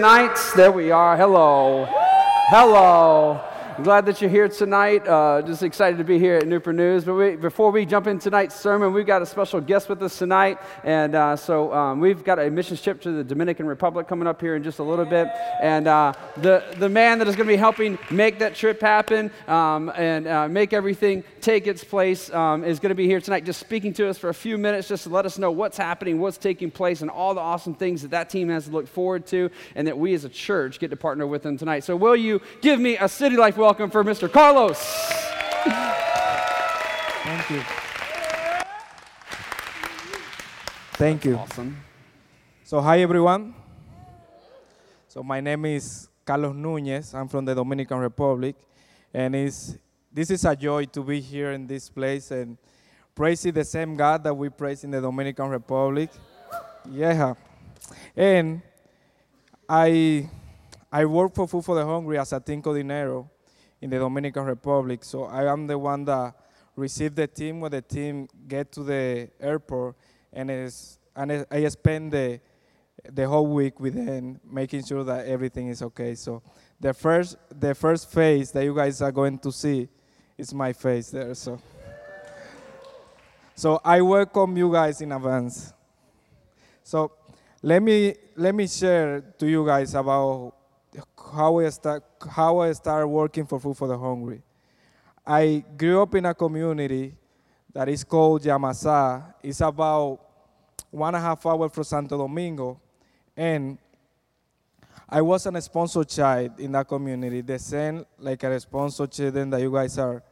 Nights, there we are. Hello. Hello. I'm glad that you're here tonight. Just excited to be here at Newport News. But before we jump into tonight's sermon, we've got a special guest with us tonight. And we've got a missions trip to the Dominican Republic coming up here in just a little bit. And the man that is going to be helping make that trip happen and make everything take its place is going to be here tonight just speaking to us for a few minutes just to let us know what's happening, what's taking place, and all the awesome things that that team has to look forward to and that we as a church get to partner with them tonight. So will you give me a City Life welcome for Mr. Carlos? Thank you. Thank you. Awesome. So hi, everyone. So my name is Carlos Nunez. I'm from the Dominican Republic, and this is a joy to be here in this place and praising the same God that we praise in the Dominican Republic. Yeah. And I work for Food for the Hungry as a team coordinator in the Dominican Republic. So I am the one that received the team when the team get to the airport, and I spend the whole week with them making sure that everything is okay. So the first face that you guys are going to see is my face there. So I welcome you guys in advance. So let me share to you guys about how I started working for Food for the Hungry. I grew up in a community that is called Yamasá. It's about 1.5 hours from Santo Domingo. And I was an sponsored child in that community. The same like a sponsored children that you guys are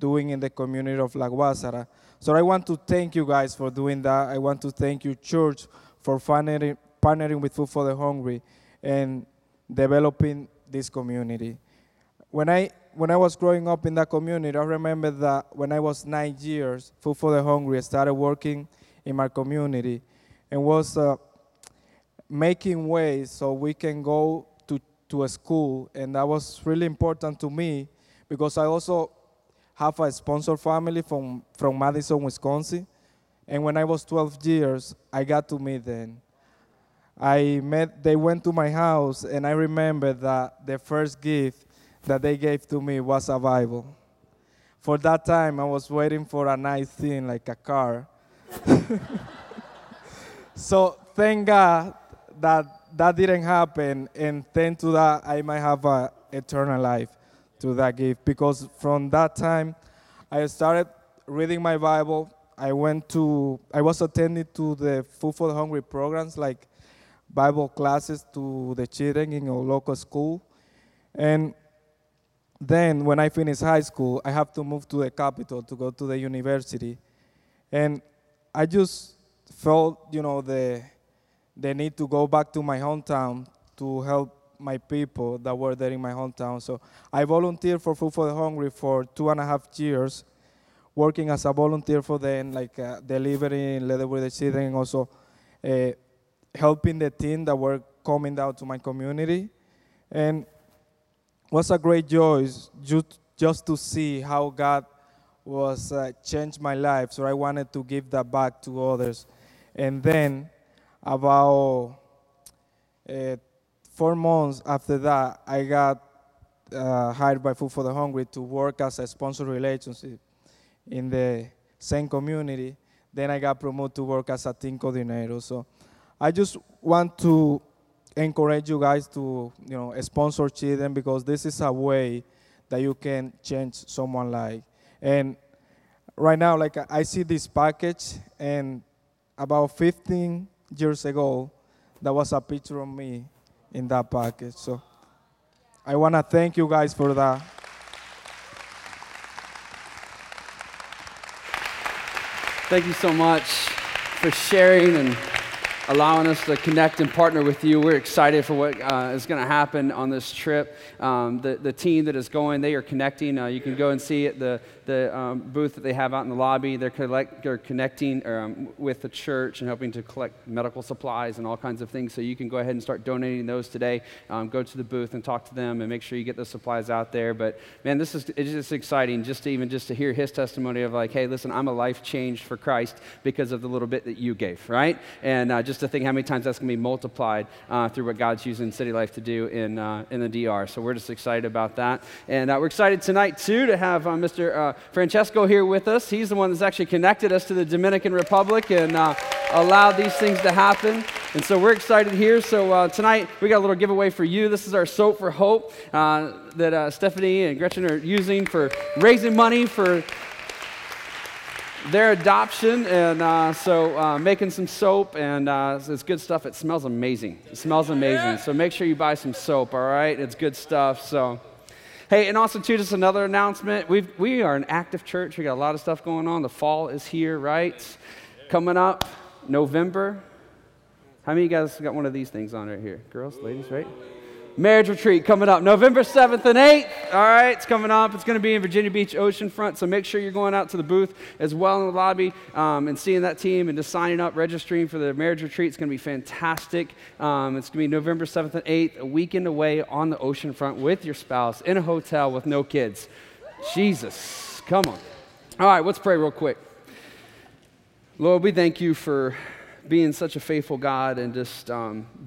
doing in the community of La Guasara. So I want to thank you guys for doing that. I want to thank you, church, for partnering with Food for the Hungry and developing this community. When I was growing up in that community, I remember that when I was 9 years, Food for the Hungry started working in my community and was making ways so we can go to a school. And that was really important to me because I also have a sponsor family from Madison, Wisconsin. And when I was 12 years, I got to meet them. They went to my house, and I remember that the first gift that they gave to me was a Bible. For that time, I was waiting for a nice thing, like a car. So thank God that didn't happen, and thanks to that, I might have an eternal life through that gift. Because from that time, I started reading my Bible. I was attending to the Food for the Hungry programs, like Bible classes to the children in your local school. And then when I finish high school, I have to move to the capital to go to the university. And I just felt, the need to go back to my hometown to help my people that were there in my hometown. So I volunteered for Food for the Hungry for 2.5 years, working as a volunteer for them, like delivering leather with the children, and also helping the team that were coming down to my community. And was a great joy just to see how God was changed my life. So I wanted to give that back to others. And then about 4 months after that, I got hired by Food for the Hungry to work as a sponsor relationship in the same community. Then I got promoted to work as a team coordinator. So I just want to encourage you guys to, sponsor children, because this is a way that you can change someone's life. And right now, like, I see this package, and about 15 years ago, there was a picture of me in that package. So I want to thank you guys for that. Thank you so much for sharing and allowing us to connect and partner with you. We're excited for what is going to happen on this trip. The team that is going, they are connecting. You can go and see it, the booth that they have out in the lobby. They're connecting with the church and helping to collect medical supplies and all kinds of things. So you can go ahead and start donating those today. Go to the booth and talk to them and make sure you get those supplies out there. But man, it's just exciting just to hear his testimony of like, hey, listen, I'm a life changed for Christ because of the little bit that you gave, right? And just to think how many times that's going to be multiplied through what God's using City Life to do in the DR. So we're just excited about that. And we're excited tonight, too, to have Mr. Francesco here with us. He's the one that's actually connected us to the Dominican Republic and allowed these things to happen. And so we're excited here. So tonight, we got a little giveaway for you. This is our Soap for Hope that Stephanie and Gretchen are using for raising money for their adoption, and so making some soap, and it's good stuff. It smells amazing. It smells amazing. So make sure you buy some soap, all right? It's good stuff. So, hey, and also too, just another announcement. We are an active church. We got a lot of stuff going on. The fall is here, right? Coming up, November. How many of you guys got one of these things on right here? Girls, ladies, right? Marriage retreat coming up November 7th and 8th. All right, it's coming up. It's going to be in Virginia Beach Oceanfront, so make sure you're going out to the booth as well in the lobby and seeing that team and just signing up, registering for the marriage retreat. It's going to be fantastic. It's going to be November 7th and 8th, a weekend away on the oceanfront with your spouse in a hotel with no kids. Jesus, come on. All right, let's pray real quick. Lord, we thank you for being such a faithful God and just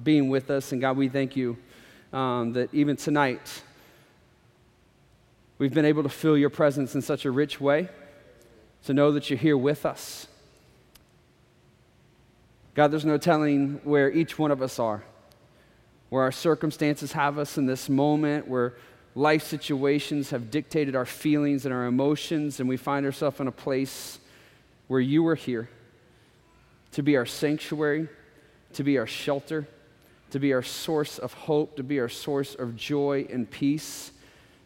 being with us. And God, we thank you that even tonight, we've been able to feel your presence in such a rich way, to know that you're here with us. God, there's no telling where each one of us are, where our circumstances have us in this moment, where life situations have dictated our feelings and our emotions, and we find ourselves in a place where you were here to be our sanctuary, to be our shelter, to be our source of hope, to be our source of joy and peace.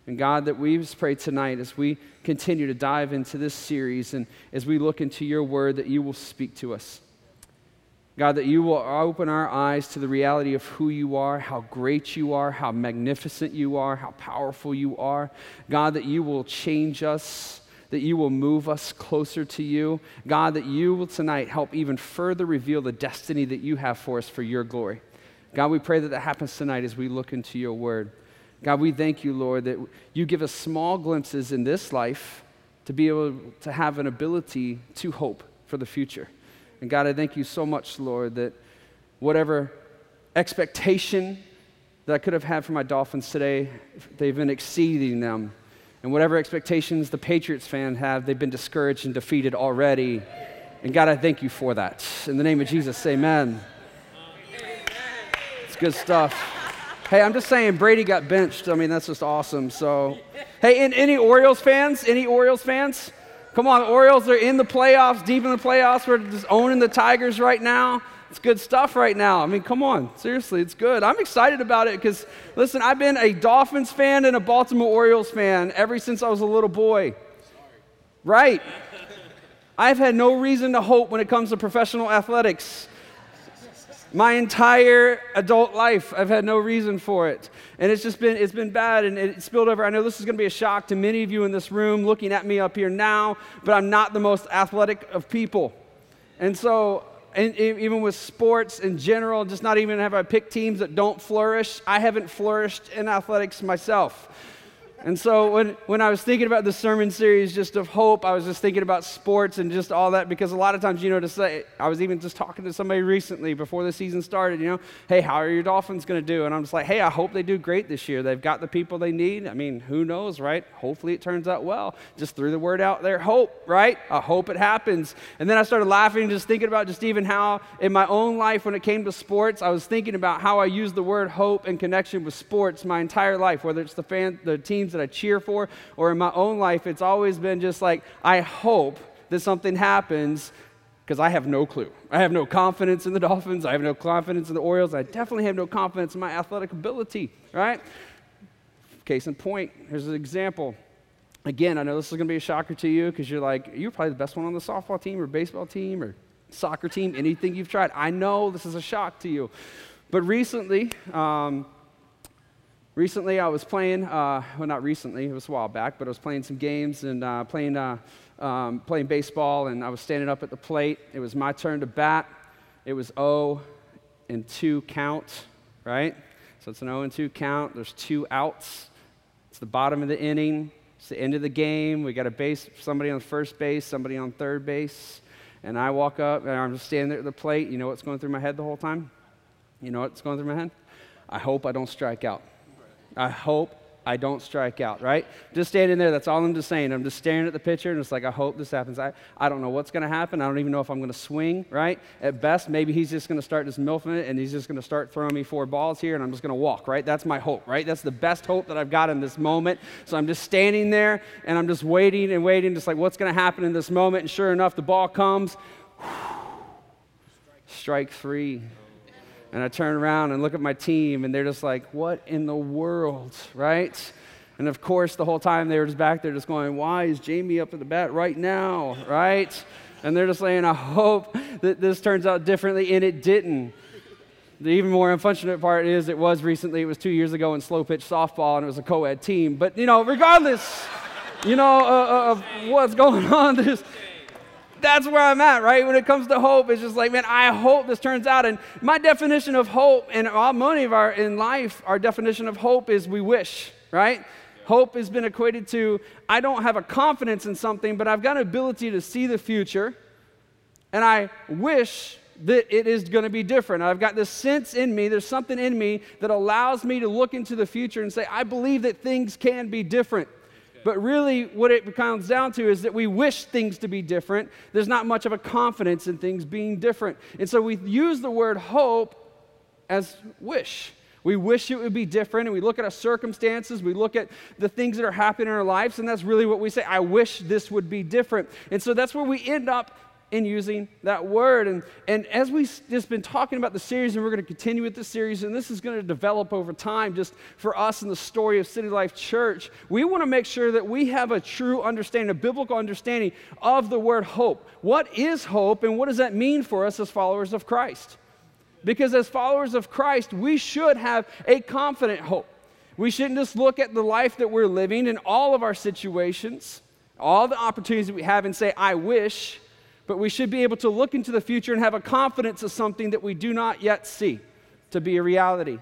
And God, that we just pray tonight as we continue to dive into this series and as we look into your word, that you will speak to us. God, that you will open our eyes to the reality of who you are, how great you are, how magnificent you are, how powerful you are. God, that you will change us, that you will move us closer to you. God, that you will tonight help even further reveal the destiny that you have for us for your glory. God, we pray that that happens tonight as we look into your word. God, we thank you, Lord, that you give us small glimpses in this life to be able to have an ability to hope for the future. And God, I thank you so much, Lord, that whatever expectation that I could have had for my Dolphins today, they've been exceeding them. And whatever expectations the Patriots fan have, they've been discouraged and defeated already. And God, I thank you for that. In the name of Jesus, amen. Good stuff. Hey, I'm just saying, Brady got benched. I mean, that's just awesome. So, hey, and any Orioles fans? Any Orioles fans? Come on, the Orioles are in the playoffs, deep in the playoffs. We're just owning the Tigers right now. It's good stuff right now. I mean, come on. Seriously, it's good. I'm excited about it because, listen, I've been a Dolphins fan and a Baltimore Orioles fan ever since I was a little boy. Right. I've had no reason to hope when it comes to professional athletics. My entire adult life, I've had no reason for it. And it's just been, it's been bad, and it spilled over. I know this is going to be a shock to many of you in this room looking at me up here now, but I'm not the most athletic of people. And so, and even with sports in general, just not even have I picked teams that don't flourish. I haven't flourished in athletics myself. And so when I was thinking about the sermon series just of hope, I was just thinking about sports and just all that, because a lot of times, you know, to say, I was even just talking to somebody recently before the season started, you know, hey, how are your Dolphins going to do? And I'm just like, hey, I hope they do great this year. They've got the people they need. I mean, who knows, right? Hopefully it turns out well. Just threw the word out there, hope, right? I hope it happens. And then I started laughing and just thinking about just even how in my own life when it came to sports, I was thinking about how I used the word hope in connection with sports my entire life, whether it's the teams that I cheer for, or in my own life, it's always been just like, I hope that something happens because I have no clue. I have no confidence in the Dolphins. I have no confidence in the Orioles. I definitely have no confidence in my athletic ability, right? Case in point, here's an example. Again, I know this is going to be a shocker to you because you're like, you're probably the best one on the softball team or baseball team or soccer team, anything you've tried. I know this is a shock to you. But recently, Recently, I was playing, well, not recently, it was a while back, but I was playing some games and playing baseball, and I was standing up at the plate. It was my turn to bat. It was 0-2 count, right? So it's an 0-2 count. There's two outs. It's the bottom of the inning. It's the end of the game. We got a base, somebody on first base, somebody on third base, and I walk up, and I'm just standing there at the plate. You know what's going through my head the whole time? You know what's going through my head? I hope I don't strike out. I hope I don't strike out, right? Just standing there, that's all I'm just saying. I'm just staring at the pitcher, and it's like, I hope this happens. I don't know what's going to happen. I don't even know if I'm going to swing, right? At best, maybe he's just going to start just milfing it, and he's just going to start throwing me four balls here, and I'm just going to walk, right? That's my hope, right? That's the best hope that I've got in this moment. So I'm just standing there, and I'm just waiting and waiting, just like, what's going to happen in this moment? And sure enough, the ball comes. Strike three. And I turn around and look at my team, and they're just like, what in the world, right? And of course, the whole time they were just back there just going, why is Jamie up at the bat right now, right? And they're just saying, I hope that this turns out differently, and it didn't. The even more unfortunate part is it was recently, it was 2 years ago in slow pitch softball, and it was a co-ed team. But, you know, regardless, you know, of what's going on, there's... That's where I'm at, right? When it comes to hope, it's just like, man, I hope this turns out. And my definition of hope, and many of our in life, our definition of hope is we wish, right? Yeah. Hope has been equated to, I don't have a confidence in something, but I've got an ability to see the future, and I wish that it is going to be different. I've got this sense in me, there's something in me that allows me to look into the future and say, I believe that things can be different. But really, what it comes down to is that we wish things to be different. There's not much of a confidence in things being different. And so we use the word hope as wish. We wish it would be different, and we look at our circumstances, we look at the things that are happening in our lives, and that's really what we say, I wish this would be different. And so that's where we end up in using that word. And as we've just been talking about the series, and we're going to continue with the series, and this is going to develop over time just for us in the story of City Life Church, we want to make sure that we have a true understanding, a biblical understanding of the word hope. What is hope, and what does that mean for us as followers of Christ? Because as followers of Christ, we should have a confident hope. We shouldn't just look at the life that we're living in all of our situations, all the opportunities that we have, and say, I wish. But we should be able to look into the future and have a confidence of something that we do not yet see to be a reality.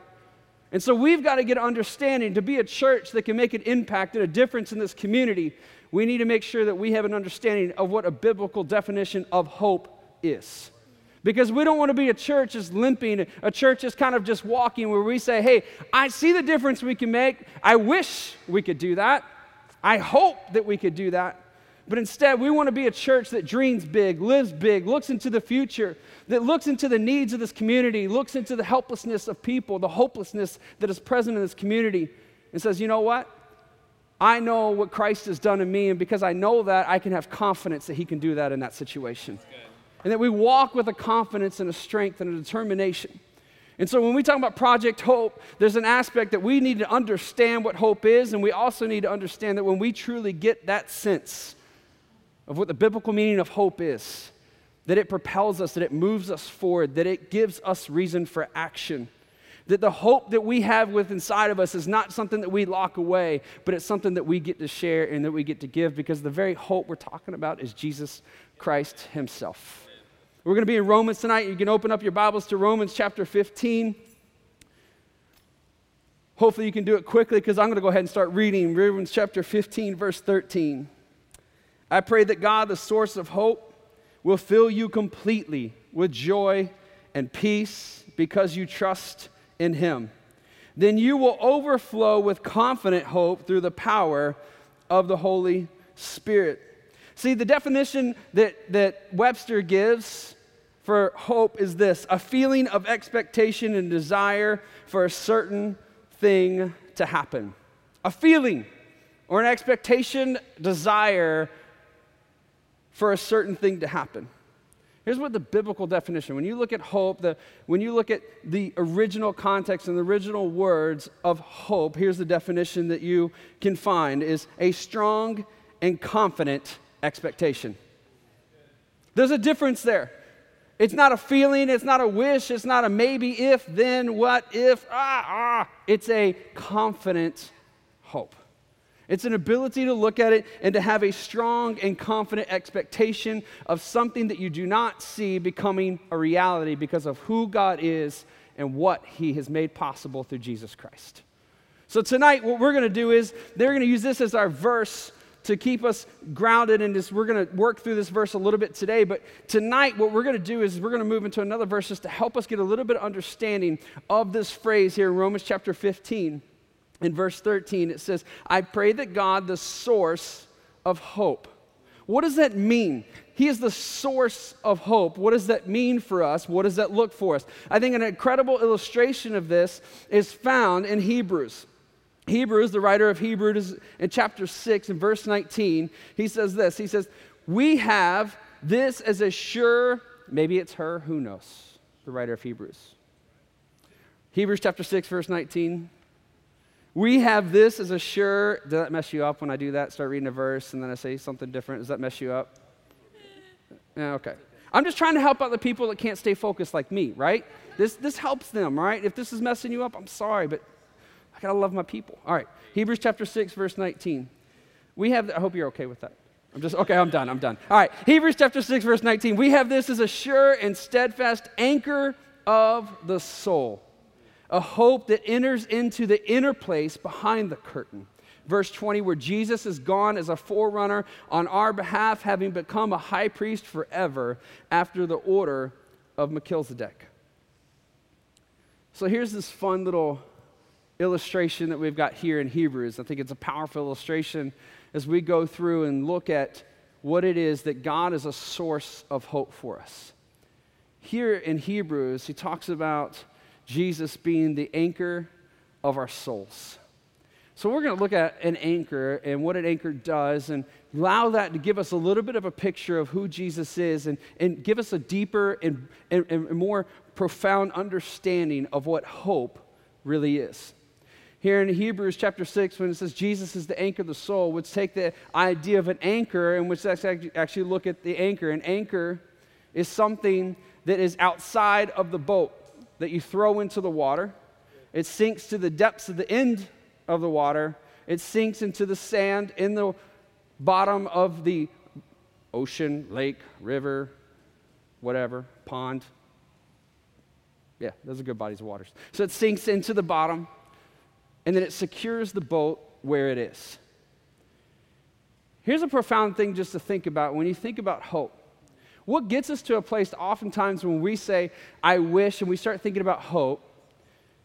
And so we've got to get understanding. To be a church that can make an impact and a difference in this community, we need to make sure that we have an understanding of what a biblical definition of hope is. Because we don't want to be a church that's limping, a church that's kind of just walking, where we say, hey, I see the difference we can make. I wish we could do that. I hope that we could do that. But instead, we want to be a church that dreams big, lives big, looks into the future, that looks into the needs of this community, looks into the helplessness of people, the hopelessness that is present in this community, and says, you know what? I know what Christ has done in me, and because I know that, I can have confidence that he can do that in that situation. And that we walk with a confidence and a strength and a determination. And so when we talk about Project Hope, there's an aspect that we need to understand what hope is, and we also need to understand that when we truly get that sense of what the biblical meaning of hope is, that it propels us, that it moves us forward, that it gives us reason for action, that the hope that we have with inside of us is not something that we lock away, but it's something that we get to share and that we get to give, because the very hope we're talking about is Jesus Christ himself. We're going to be in Romans tonight. You can open up your Bibles to Romans chapter 15. Hopefully you can do it quickly, because I'm going to go ahead and start reading Romans chapter 15, verse 13. I pray that God, the source of hope, will fill you completely with joy and peace because you trust in him. Then you will overflow with confident hope through the power of the Holy Spirit. See, the definition that Webster gives for hope is this: a feeling of expectation and desire for a certain thing to happen. A feeling or an expectation, desire for a certain thing to happen. Here's what the biblical definition, when you look at hope, when you look at the original context and the original words of hope, here's the definition that you can find, is a strong and confident expectation. There's a difference there. It's not a feeling, it's not a wish, it's not a maybe, if, then, what, if, It's a confident hope. It's an ability to look at it and to have a strong and confident expectation of something that you do not see becoming a reality because of who God is and what He has made possible through Jesus Christ. So tonight, what we're going to do is, they're going to use this as our verse to keep us grounded in this. We're going to work through this verse a little bit today, but tonight what we're going to do is we're going to move into another verse just to help us get a little bit of understanding of this phrase here in Romans chapter 15. In verse 13, it says, I pray that God, the source of hope. What does that mean? He is the source of hope. What does that mean for us? What does that look for us? I think an incredible illustration of this is found in Hebrews. Hebrews, the writer of Hebrews, in chapter 6 and verse 19, he says this. He says, we have this as a sure, maybe it's her, who knows, the writer of Hebrews. Hebrews chapter 6, verse 19. We have this as a sure, does that mess you up when I do that? Start reading a verse and then I say something different. Does that mess you up? Yeah, okay. I'm just trying to help out the people that can't stay focused like me, right? This helps them, right? If this is messing you up, I'm sorry, but I gotta love my people. All right, Hebrews chapter 6, verse 19. We have, I hope you're okay with that. I'm done. All right, Hebrews chapter 6, verse 19. We have this as a sure and steadfast anchor of the soul, a hope that enters into the inner place behind the curtain. Verse 20, where Jesus is gone as a forerunner on our behalf, having become a high priest forever after the order of Melchizedek. So here's this fun little illustration that we've got here in Hebrews. I think it's a powerful illustration as we go through and look at what it is that God is a source of hope for us. Here in Hebrews, he talks about Jesus being the anchor of our souls. So we're going to look at an anchor and what an anchor does and allow that to give us a little bit of a picture of who Jesus is and give us a deeper and more profound understanding of what hope really is. Here in Hebrews chapter 6, when it says Jesus is the anchor of the soul, let's take the idea of an anchor and let's actually look at the anchor. An anchor is something that is outside of the boat that you throw into the water. It sinks to the depths of the end of the water. It sinks into the sand in the bottom of the ocean, lake, river, whatever, pond. Yeah, those are good bodies of waters. So it sinks into the bottom, and then it secures the boat where it is. Here's a profound thing just to think about when you think about hope. What gets us to a place oftentimes when we say, I wish, and we start thinking about hope,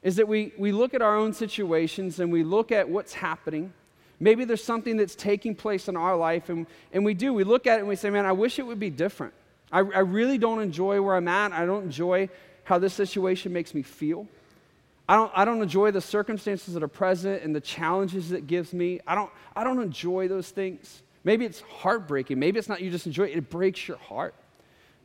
is that we look at our own situations and we look at what's happening. Maybe there's something that's taking place in our life, and we look at it and we say, man, I wish it would be different. I really don't enjoy where I'm at. I don't enjoy how this situation makes me feel. I don't enjoy the circumstances that are present and the challenges that gives me. I don't enjoy those things. Maybe it's heartbreaking. Maybe it's not you just enjoy it. It breaks your heart.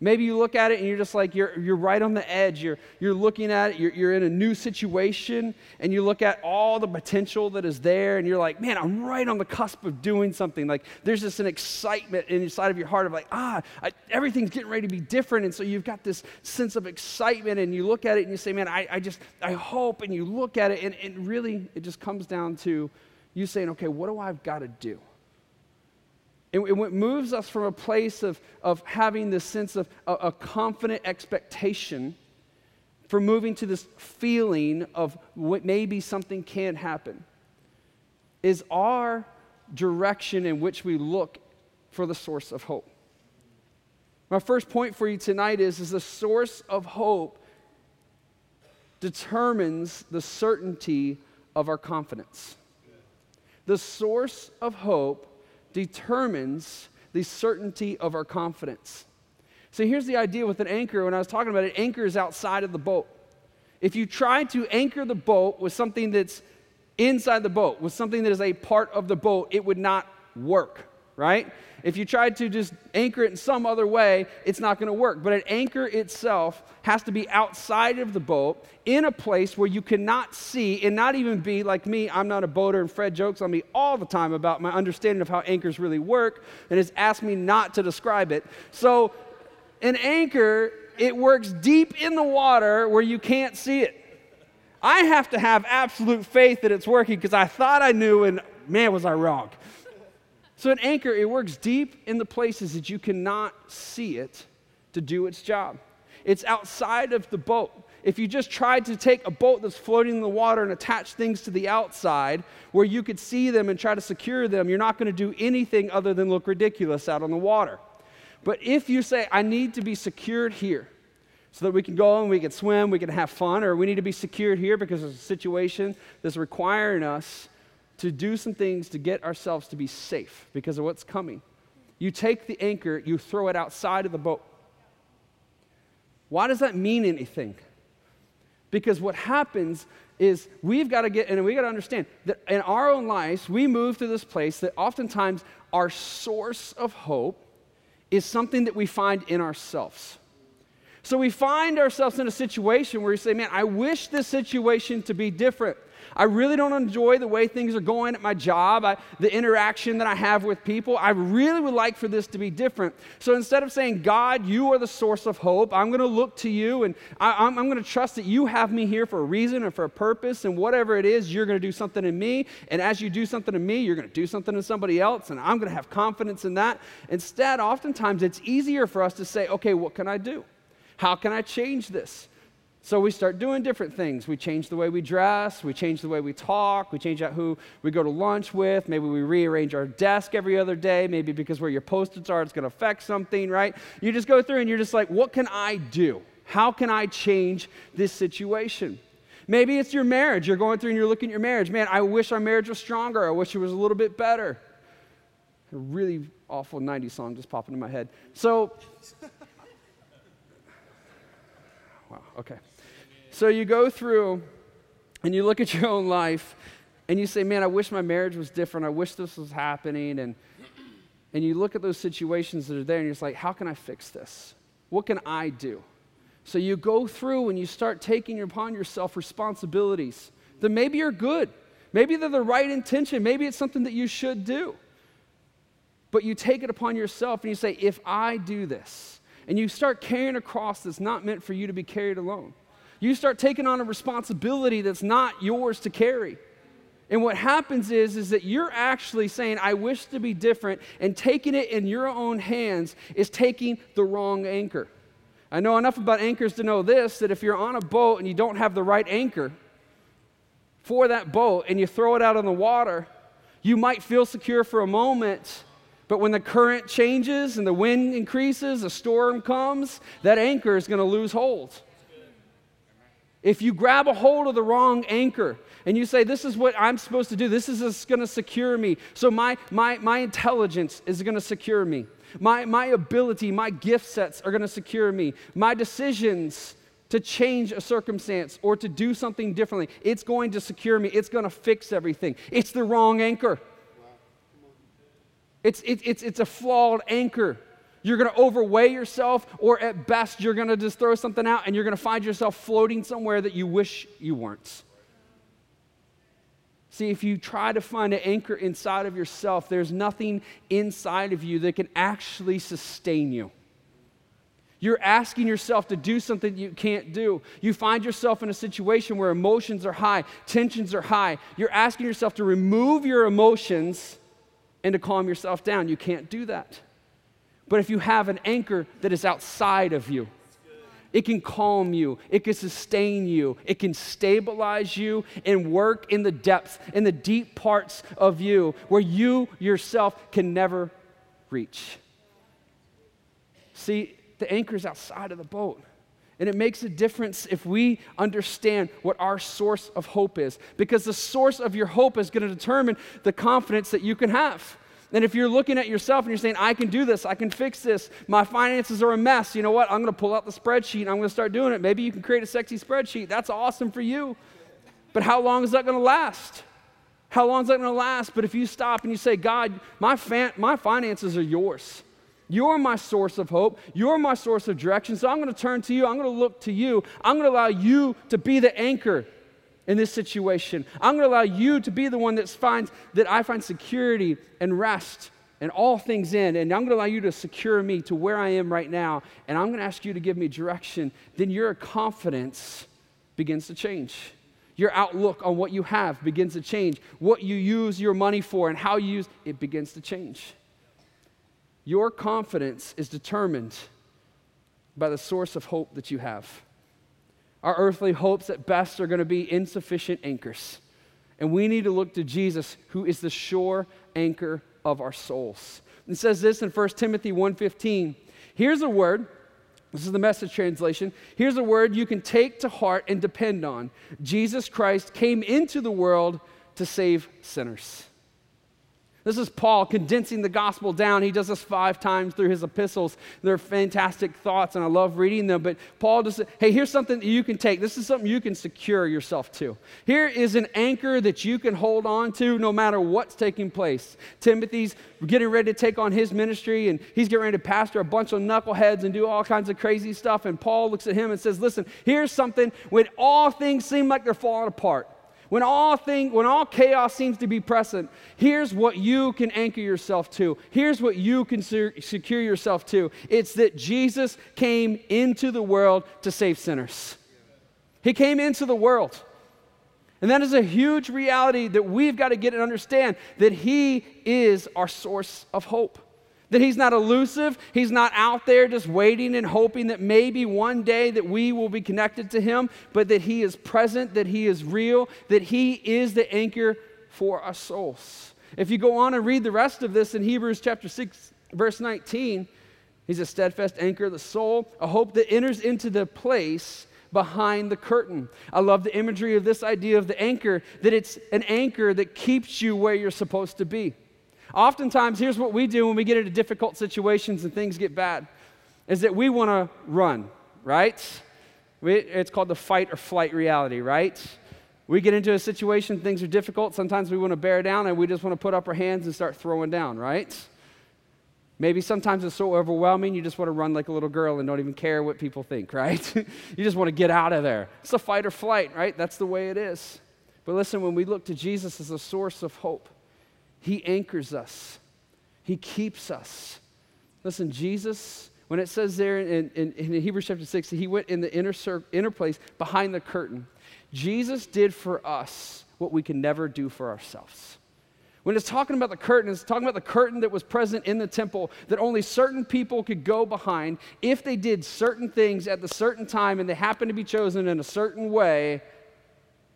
Maybe you look at it and you're just like, you're right on the edge. You're looking at it, you're in a new situation, and you look at all the potential that is there, and you're like, man, I'm right on the cusp of doing something. Like, there's just an excitement inside of your heart of like, everything's getting ready to be different. And so you've got this sense of excitement, and you look at it and you say, man, I hope, and you look at it, and really it just comes down to you saying, okay, what do I've got to do? And what moves us from a place of having this sense of a confident expectation for moving to this feeling of what maybe something can happen is our direction in which we look for the source of hope. My first point for you tonight is the source of hope determines the certainty of our confidence. The source of hope determines the certainty of our confidence. So here's the idea with an anchor. When I was talking about it, anchor is outside of the boat. If you try to anchor the boat with something that's inside the boat, with something that is a part of the boat, it would not work, right? If you tried to just anchor it in some other way, it's not going to work. But an anchor itself has to be outside of the boat, in a place where you cannot see, and not even be like me. I'm not a boater, and Fred jokes on me all the time about my understanding of how anchors really work, and has asked me not to describe it. So an anchor it works deep in the water where you can't see it. I have to have absolute faith that it's working because I thought I knew and, man, was I wrong. So an anchor, it works deep in the places that you cannot see it to do its job. It's outside of the boat. If you just tried to take a boat that's floating in the water and attach things to the outside where you could see them and try to secure them, you're not going to do anything other than look ridiculous out on the water. But if you say, I need to be secured here so that we can go and we can swim, we can have fun, or we need to be secured here because there's a situation that's requiring us to do some things to get ourselves to be safe because of what's coming. You take the anchor, you throw it outside of the boat. Why does that mean anything? Because what happens is we've got to get, and we got to understand that in our own lives, we move to this place that oftentimes our source of hope is something that we find in ourselves. So we find ourselves in a situation where you say, man, I wish this situation to be different. I really don't enjoy the way things are going at my job, the interaction that I have with people. I really would like for this to be different. So instead of saying, God, you are the source of hope, I'm going to look to you, and I'm going to trust that you have me here for a reason and for a purpose, and whatever it is, you're going to do something in me, and as you do something in me, you're going to do something in somebody else, and I'm going to have confidence in that. Instead, oftentimes, it's easier for us to say, okay, what can I do? How can I change this? So we start doing different things. We change the way we dress. We change the way we talk. We change out who we go to lunch with. Maybe we rearrange our desk every other day. Maybe because where your Post-its are, it's going to affect something, right? You just go through and you're just like, what can I do? How can I change this situation? Maybe it's your marriage. You're going through and you're looking at your marriage. Man, I wish our marriage was stronger. I wish it was a little bit better. A really awful 90s song just popped into my head. So... Wow, okay. So you go through and you look at your own life and you say, man, I wish my marriage was different. I wish this was happening. And you look at those situations that are there and you're just like, how can I fix this? What can I do? So you go through and you start taking upon yourself responsibilities that maybe are good. Maybe they're the right intention. Maybe it's something that you should do. But you take it upon yourself and you say, if I do this, and you start carrying a cross that's not meant for you to be carried alone. You start taking on a responsibility that's not yours to carry. And what happens is that you're actually saying, I wish to be different, and taking it in your own hands is taking the wrong anchor. I know enough about anchors to know this, that if you're on a boat and you don't have the right anchor for that boat and you throw it out on the water, you might feel secure for a moment, but when the current changes and the wind increases, a storm comes, that anchor is going to lose hold. If you grab a hold of the wrong anchor and you say, this is what I'm supposed to do, this is going to secure me, so my intelligence is going to secure me. My ability, my gift sets are going to secure me. My decisions to change a circumstance or to do something differently, it's going to secure me. It's going to fix everything. It's the wrong anchor. It's a flawed anchor. You're going to overweigh yourself, or at best, you're going to just throw something out, and you're going to find yourself floating somewhere that you wish you weren't. See, if you try to find an anchor inside of yourself, there's nothing inside of you that can actually sustain you. You're asking yourself to do something you can't do. You find yourself in a situation where emotions are high, tensions are high. You're asking yourself to remove your emotions and to calm yourself down. You can't do that. But if you have an anchor that is outside of you, it can calm you, it can sustain you, it can stabilize you and work in the depths, in the deep parts of you where you yourself can never reach. See, the anchor is outside of the boat. And it makes a difference if we understand what our source of hope is, because the source of your hope is going to determine the confidence that you can have. And if you're looking at yourself and you're saying, I can do this, I can fix this, my finances are a mess, you know what, I'm going to pull out the spreadsheet and I'm going to start doing it. Maybe you can create a sexy spreadsheet. That's awesome for you. But how long is that going to last? How long is that going to last? But if you stop and you say, God, my finances are yours. You're my source of hope. You're my source of direction. So I'm going to turn to you. I'm going to look to you. I'm going to allow you to be the anchor in this situation. I'm going to allow you to be the one that I find security and rest and all things in, and I'm going to allow you to secure me to where I am right now, and I'm going to ask you to give me direction, then your confidence begins to change. Your outlook on what you have begins to change. What you use your money for and how you use it begins to change. Your confidence is determined by the source of hope that you have. Our earthly hopes at best are going to be insufficient anchors. And we need to look to Jesus, who is the sure anchor of our souls. It says this in 1 Timothy 1:15. Here's a word. This is the Message translation. Here's a word you can take to heart and depend on. Jesus Christ came into the world to save sinners. This is Paul condensing the gospel down. He does this 5 times through his epistles. They're fantastic thoughts, and I love reading them. But Paul just said, hey, here's something that you can take. This is something you can secure yourself to. Here is an anchor that you can hold on to no matter what's taking place. Timothy's getting ready to take on his ministry, and he's getting ready to pastor a bunch of knuckleheads and do all kinds of crazy stuff. And Paul looks at him and says, listen, here's something when all things seem like they're falling apart. When all chaos seems to be present, here's what you can anchor yourself to. Here's what you can secure yourself to. It's that Jesus came into the world to save sinners. He came into the world. And that is a huge reality that we've got to get and understand, that He is our source of hope. That He's not elusive. He's not out there just waiting and hoping that maybe one day that we will be connected to Him, but that He is present, that He is real, that He is the anchor for our souls. If you go on and read the rest of this in Hebrews chapter 6, verse 19, He's a steadfast anchor of the soul, a hope that enters into the place behind the curtain. I love the imagery of this idea of the anchor, that it's an anchor that keeps you where you're supposed to be. Oftentimes, here's what we do when we get into difficult situations and things get bad, is that we want to run, right? It's called the fight or flight reality, right? We get into a situation, things are difficult. Sometimes we want to bear down, and we just want to put up our hands and start throwing down, right? Maybe sometimes it's so overwhelming, you just want to run like a little girl and don't even care what people think, right? You just want to get out of there. It's a fight or flight, right? That's the way it is. But listen, when we look to Jesus as a source of hope, He anchors us. He keeps us. Listen, Jesus, when it says there in Hebrews chapter 6, He went in the inner place behind the curtain. Jesus did for us what we can never do for ourselves. When it's talking about the curtain, it's talking about the curtain that was present in the temple that only certain people could go behind if they did certain things at the certain time and they happened to be chosen in a certain way.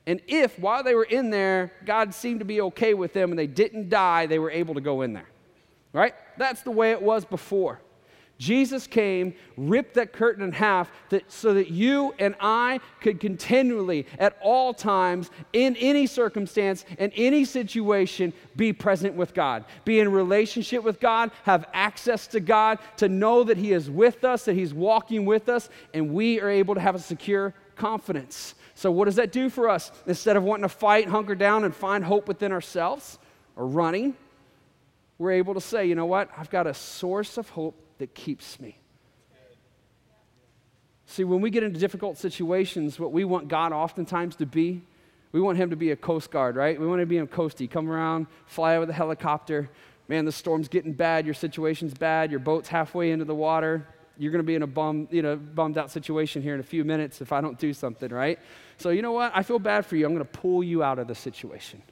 And if, while they were in there, God seemed to be okay with them and they didn't die, they were able to go in there, right? That's the way it was before. Jesus came, ripped that curtain in half so that you and I could continually, at all times, in any circumstance, in any situation, be present with God, be in relationship with God, have access to God, to know that He is with us, that He's walking with us, and we are able to have a secure confidence. So what does that do for us? Instead of wanting to fight, hunker down, and find hope within ourselves or running, we're able to say, you know what? I've got a source of hope that keeps me. See, when we get into difficult situations, what we want God oftentimes to be, we want Him to be a Coast Guard, right? We want Him to be a coastie. Come around, fly over the helicopter. Man, the storm's getting bad. Your situation's bad. Your boat's halfway into the water. You're going to be in a bummed out situation here in a few minutes if I don't do something, right? So you know what? I feel bad for you. I'm going to pull you out of the situation,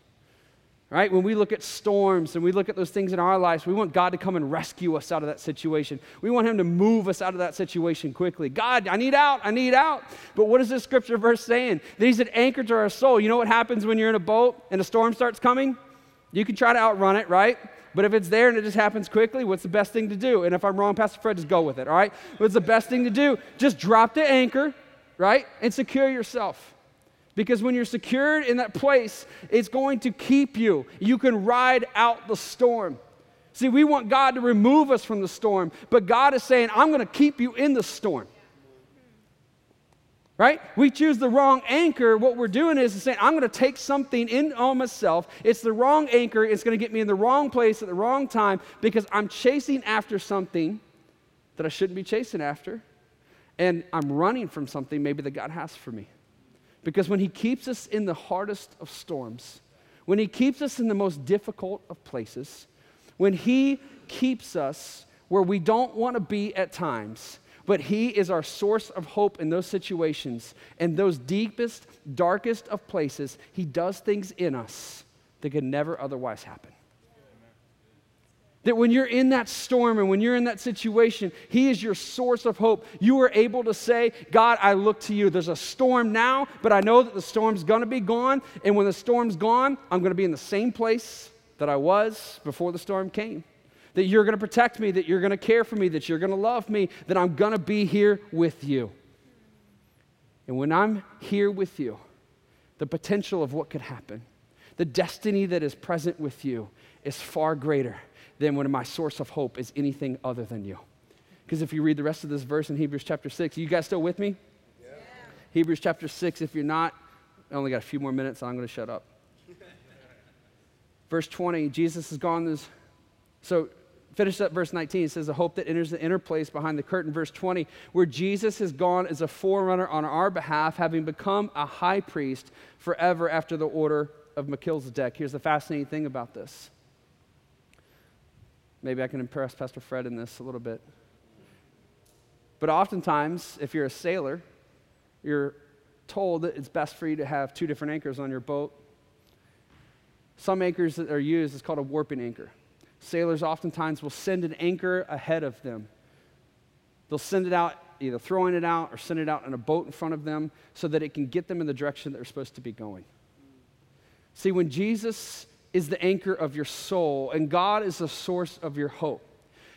right? When we look at storms and we look at those things in our lives, we want God to come and rescue us out of that situation. We want Him to move us out of that situation quickly. God, I need out. I need out. But what is this scripture verse saying? That He's an anchor to our soul. You know what happens when you're in a boat and a storm starts coming? You can try to outrun it, right? But if it's there and it just happens quickly, what's the best thing to do? And if I'm wrong, Pastor Fred, just go with it, all right? What's the best thing to do? Just drop the anchor, right? And secure yourself. Because when you're secured in that place, it's going to keep you. You can ride out the storm. See, we want God to remove us from the storm, but God is saying, I'm going to keep you in the storm. Right? We choose the wrong anchor. What we're doing is saying, I'm going to take something in on myself. It's the wrong anchor. It's going to get me in the wrong place at the wrong time because I'm chasing after something that I shouldn't be chasing after. And I'm running from something maybe that God has for me. Because when He keeps us in the hardest of storms, when He keeps us in the most difficult of places, when he keeps us where we don't want to be at times, but he is our source of hope in those situations. And those deepest, darkest of places, he does things in us that could never otherwise happen. That when you're in that storm and when you're in that situation, he is your source of hope. You are able to say, God, I look to you. There's a storm now, but I know that the storm's going to be gone. And when the storm's gone, I'm going to be in the same place that I was before the storm came. That you're going to protect me, that you're going to care for me, that you're going to love me, that I'm going to be here with you. And when I'm here with you, the potential of what could happen, the destiny that is present with you is far greater then when my source of hope is anything other than you. Because if you read the rest of this verse in Hebrews chapter 6, are you guys still with me? Yeah. Hebrews chapter 6, if you're not, I only got a few more minutes, so I'm going to shut up. Verse 20, Jesus is gone. So finish up verse 19. It says, the hope that enters the inner place behind the curtain. Verse 20, where Jesus has gone as a forerunner on our behalf, having become a high priest forever after the order of Melchizedek. Here's the fascinating thing about this. Maybe I can impress Pastor Fred in this a little bit. But oftentimes, if you're a sailor, you're told that it's best for you to have two different anchors on your boat. Some anchors that are used is called a warping anchor. Sailors oftentimes will send an anchor ahead of them. They'll send it out, either throwing it out or send it out in a boat in front of them so that it can get them in the direction that they're supposed to be going. See, when Jesus is the anchor of your soul, and God is the source of your hope.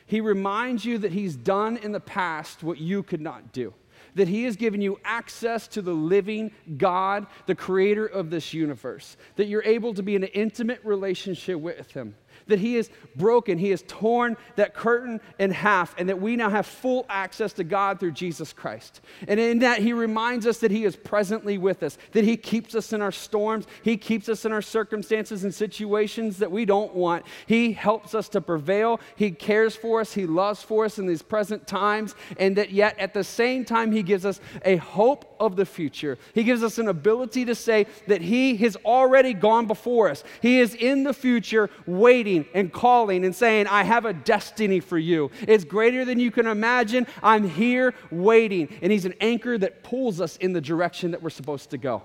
He reminds you that he's done in the past what you could not do, that he has given you access to the living God, the creator of this universe, that you're able to be in an intimate relationship with him, that he has broken, he has torn that curtain in half, and that we now have full access to God through Jesus Christ. And in that, he reminds us that he is presently with us, that he keeps us in our storms, he keeps us in our circumstances and situations that we don't want. He helps us to prevail, he cares for us, he loves for us in these present times, and that yet at the same time, he gives us a hope of the future. He gives us an ability to say that he has already gone before us. He is in the future waiting and calling and saying, I have a destiny for you. It's greater than you can imagine. I'm here waiting. And he's an anchor that pulls us in the direction that we're supposed to go.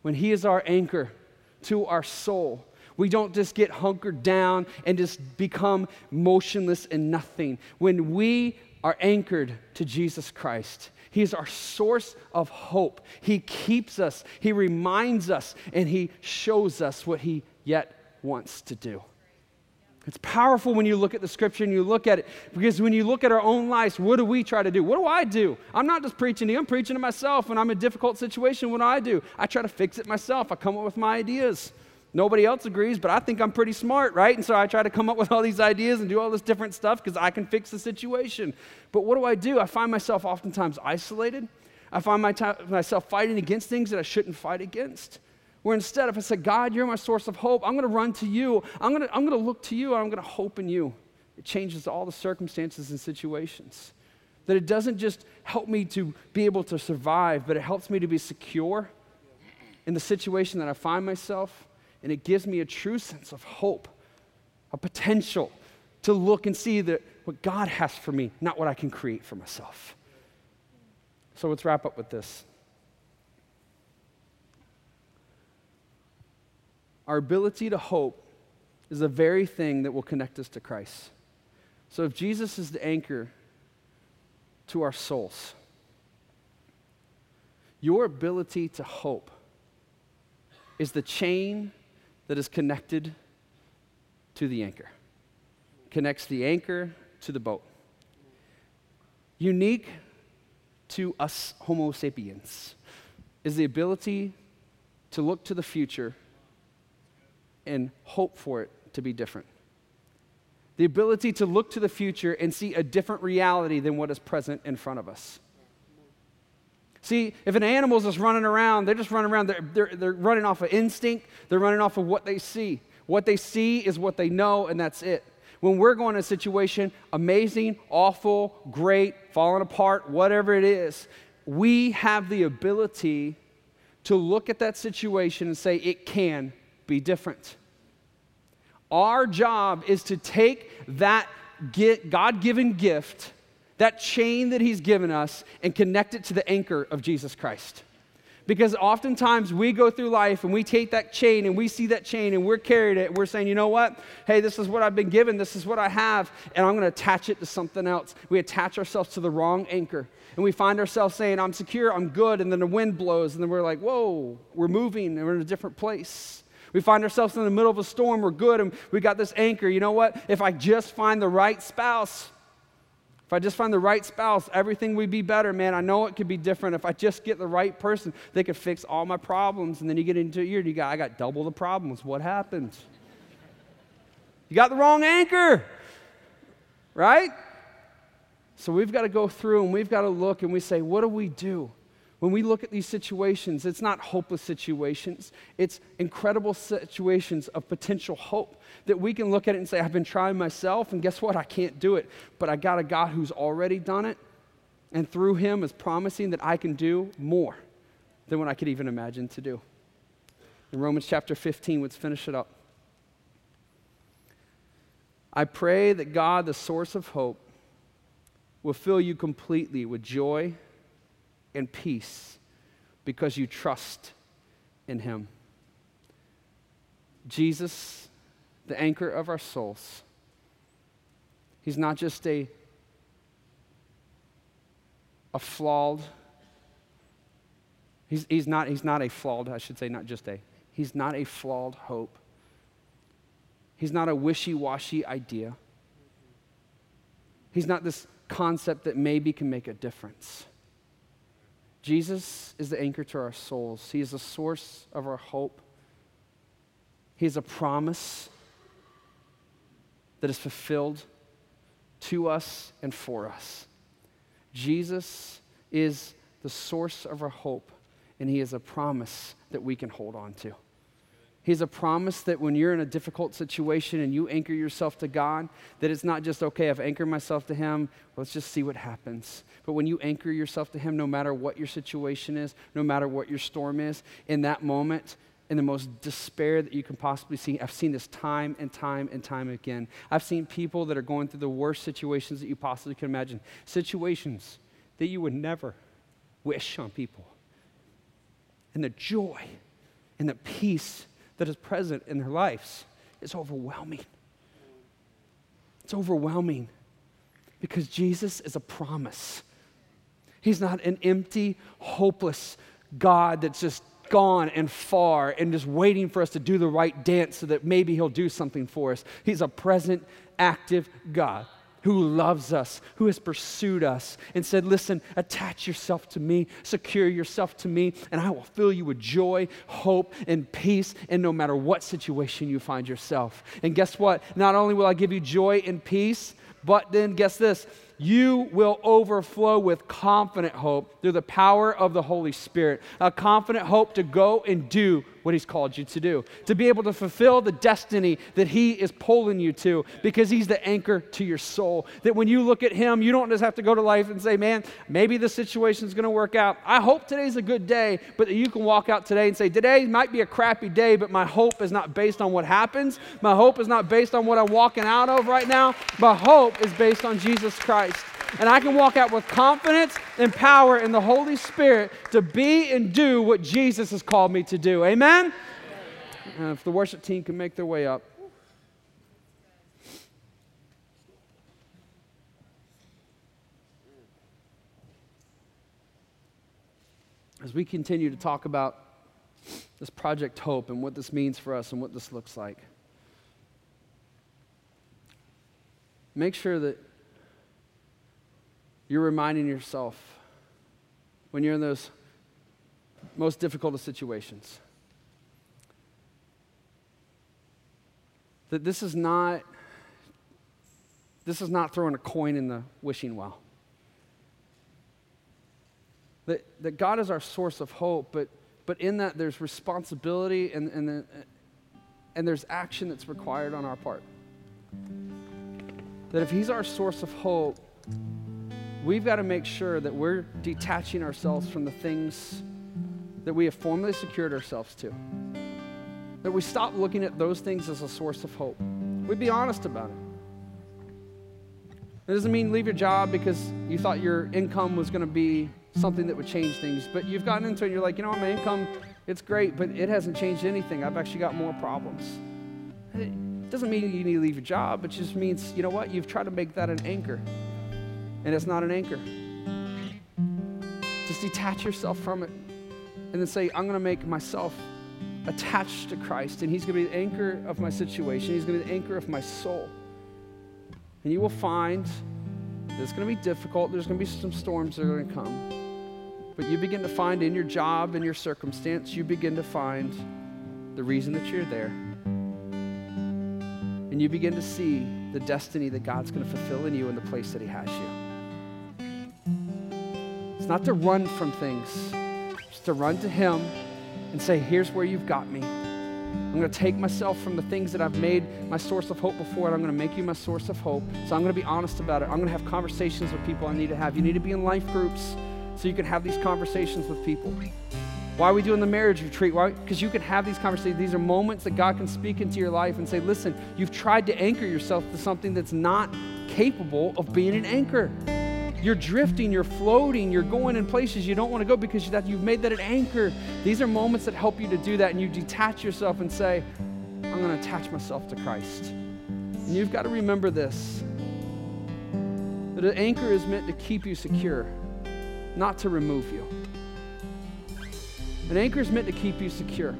When he is our anchor to our soul, we don't just get hunkered down and just become motionless and nothing. When we are anchored to Jesus Christ, he is our source of hope. He keeps us, he reminds us, and he shows us what he yet wants to do. It's powerful when you look at the scripture and you look at it, because when you look at our own lives, what do we try to do? What do I do? I'm not just preaching to you, I'm preaching to myself. When I'm in a difficult situation, what do? I try to fix it myself. I come up with my ideas. Nobody else agrees, but I think I'm pretty smart, right? And so I try to come up with all these ideas and do all this different stuff because I can fix the situation. But what do? I find myself oftentimes isolated. I find myself fighting against things that I shouldn't fight against. Where instead, if I said, God, you're my source of hope, I'm going to run to you. I'm going to look to you, and I'm going to hope in you. It changes all the circumstances and situations. That it doesn't just help me to be able to survive, but it helps me to be secure in the situation that I find myself, and it gives me a true sense of hope, a potential to look and see that what God has for me, not what I can create for myself. So let's wrap up with this. Our ability to hope is the very thing that will connect us to Christ. So if Jesus is the anchor to our souls, your ability to hope is the chain that is connected to the anchor. Connects the anchor to the boat. Unique to us Homo sapiens is the ability to look to the future and hope for it to be different. The ability to look to the future and see a different reality than what is present in front of us. See, if an animal's just running around, they're just running around, they're running off of instinct, they're running off of what they see. What they see is what they know, and that's it. When we're going to a situation, amazing, awful, great, falling apart, whatever it is, we have the ability to look at that situation and say, it can be different. Our job is to take that God-given gift, that chain that he's given us, and connect it to the anchor of Jesus Christ. Because oftentimes we go through life and we take that chain and we see that chain and we're carrying it. And we're saying, you know what? Hey, this is what I've been given. This is what I have. And I'm going to attach it to something else. We attach ourselves to the wrong anchor. And we find ourselves saying, I'm secure, I'm good. And then the wind blows. And then we're like, whoa, we're moving and we're in a different place. We find ourselves in the middle of a storm. We're good and we got this anchor. You know what? If I just find the right spouse, everything would be better, man. I know it could be different. If I just get the right person, they could fix all my problems. And then you get into a year and you go, I got double the problems. What happened? You got the wrong anchor, right? So we've got to go through and we've got to look and we say, what do we do? When we look at these situations, it's not hopeless situations. It's incredible situations of potential hope that we can look at it and say, I've been trying myself, and guess what? I can't do it. But I got a God who's already done it, and through him is promising that I can do more than what I could even imagine to do. In Romans chapter 15, let's finish it up. I pray that God, the source of hope, will fill you completely with joy and peace because you trust in him. Jesus, the anchor of our souls, he's not just he's not a flawed hope. He's not a wishy-washy idea. He's not this concept that maybe can make a difference. Jesus is the anchor to our souls. He is the source of our hope. He is a promise that is fulfilled to us and for us. Jesus is the source of our hope, and he is a promise that we can hold on to. He's a promise that when you're in a difficult situation and you anchor yourself to God, that it's not just, okay, I've anchored myself to him, let's just see what happens. But when you anchor yourself to him, no matter what your situation is, no matter what your storm is, in that moment, in the most despair that you can possibly see, I've seen this time and time again. I've seen people that are going through the worst situations that you possibly can imagine, situations that you would never wish on people. And the joy and the peace that is present in their lives is overwhelming. It's overwhelming because Jesus is a promise. He's not an empty, hopeless God that's just gone and far and just waiting for us to do the right dance so that maybe he'll do something for us. He's a present, active God who loves us, who has pursued us and said, listen, attach yourself to me, secure yourself to me, and I will fill you with joy, hope, and peace, and no matter what situation you find yourself. And guess what? Not only will I give you joy and peace, but then guess this, you will overflow with confident hope through the power of the Holy Spirit, a confident hope to go and do what he's called you to do, to be able to fulfill the destiny that he is pulling you to because he's the anchor to your soul, that when you look at him, you don't just have to go to life and say, man, maybe this situation's going to work out. I hope today's a good day, but that you can walk out today and say, today might be a crappy day, but my hope is not based on what happens. My hope is not based on what I'm walking out of right now. My hope is based on Jesus Christ. And I can walk out with confidence and power in the Holy Spirit to be and do what Jesus has called me to do. Amen? Amen. If the worship team can make their way up. As we continue to talk about this Project Hope and what this means for us and what this looks like, make sure that you're reminding yourself when you're in those most difficult of situations that this is not throwing a coin in the wishing well. That God is our source of hope, but in that there's responsibility and there's action that's required on our part. That if he's our source of hope, we've got to make sure that we're detaching ourselves from the things that we have formerly secured ourselves to. that we stop looking at those things as a source of hope. We'd be honest about it. It doesn't mean leave your job because you thought your income was going to be something that would change things, but you've gotten into it and you're like, you know what, my income, it's great, but it hasn't changed anything. I've actually got more problems. It doesn't mean you need to leave your job. It just means, you know what, you've tried to make that an anchor, and it's not an anchor. Just detach yourself from it and then say, I'm going to make myself attached to Christ, and he's going to be the anchor of my situation. He's going to be the anchor of my soul. And you will find that it's going to be difficult. There's going to be some storms that are going to come. But you begin to find in your job, in your circumstance, you begin to find the reason that you're there. And you begin to see the destiny that God's going to fulfill in you and the place that he has you. It's not to run from things. It's to run to him and say, here's where you've got me. I'm going to take myself from the things that I've made my source of hope before, and I'm going to make you my source of hope. So I'm going to be honest about it. I'm going to have conversations with people I need to have. You need to be in life groups so you can have these conversations with people. Why are we doing the marriage retreat? Why? Because you can have these conversations. These are moments that God can speak into your life and say, listen, you've tried to anchor yourself to something that's not capable of being an anchor. You're drifting, you're floating, you're going in places you don't want to go because you've made that an anchor. These are moments that help you to do that, and you detach yourself and say, I'm going to attach myself to Christ. And you've got to remember this, that an anchor is meant to keep you secure, not to remove you. An anchor is meant to keep you secure.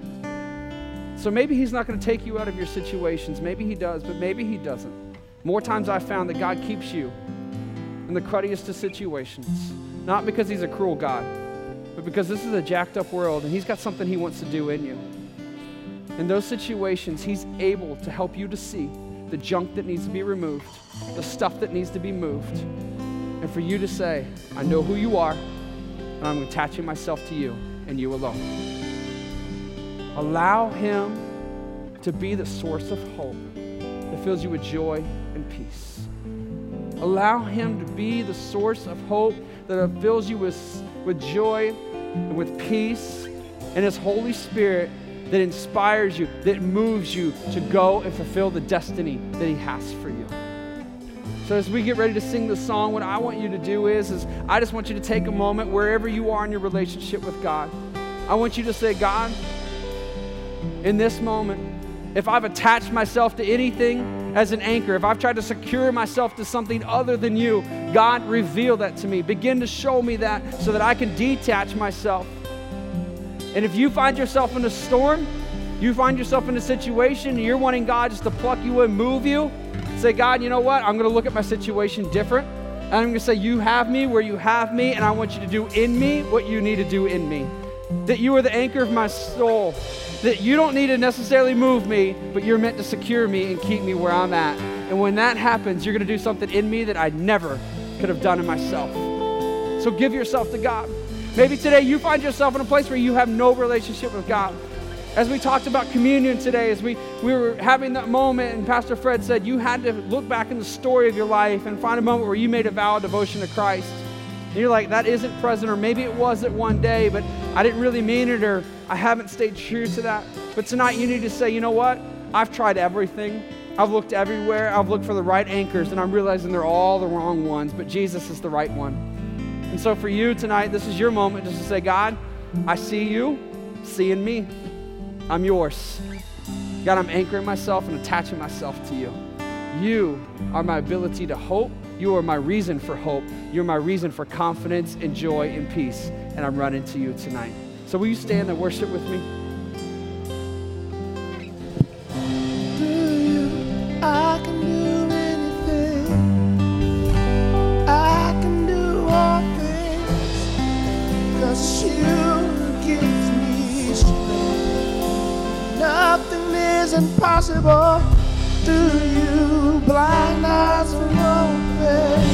So maybe he's not going to take you out of your situations. Maybe he does, but maybe he doesn't. More times I've found that God keeps you in the cruddiest of situations. Not because he's a cruel God, but because this is a jacked up world and he's got something he wants to do in you. In those situations, he's able to help you to see the junk that needs to be removed, the stuff that needs to be moved, and for you to say, I know who you are, and I'm attaching myself to you and you alone. Allow him to be the source of hope that fills you with joy and peace. Allow him to be the source of hope that fills you with joy and with peace, and his Holy Spirit that inspires you, that moves you to go and fulfill the destiny that he has for you. So as we get ready to sing this song, what I want you to do is I just want you to take a moment wherever you are in your relationship with God. I want you to say, God, in this moment, if I've attached myself to anything as an anchor, if I've tried to secure myself to something other than you, God, reveal that to me. Begin to show me that so that I can detach myself. And if you find yourself in a storm, you find yourself in a situation, and you're wanting God just to pluck you and move you, say, God, you know what? I'm going to look at my situation different. And I'm going to say, you have me where you have me, and I want you to do in me what you need to do in me. That you are the anchor of my soul, that you don't need to necessarily move me, but you're meant to secure me and keep me where I'm at. And when that happens, you're going to do something in me that I never could have done in myself. So give yourself to God. Maybe today you find yourself in a place where you have no relationship with God. As we talked about communion today, as we were having that moment, and Pastor Fred said you had to look back in the story of your life and find a moment where you made a vow of devotion to Christ. And you're like, that isn't present, or maybe it was at one day, but I didn't really mean it, or I haven't stayed true to that. But tonight you need to say, you know what? I've tried everything. I've looked everywhere. I've looked for the right anchors, and I'm realizing they're all the wrong ones, but Jesus is the right one. And so for you tonight, this is your moment just to say, God, I see you, see in me. I'm yours. God, I'm anchoring myself and attaching myself to you. You are my ability to hope. You are my reason for hope. You're my reason for confidence and joy and peace. And I'm running to you tonight. So will you stand and worship with me? I can do anything. I can do all things. 'Cause you give me strength. Nothing is impossible. Do you blind eyes and open?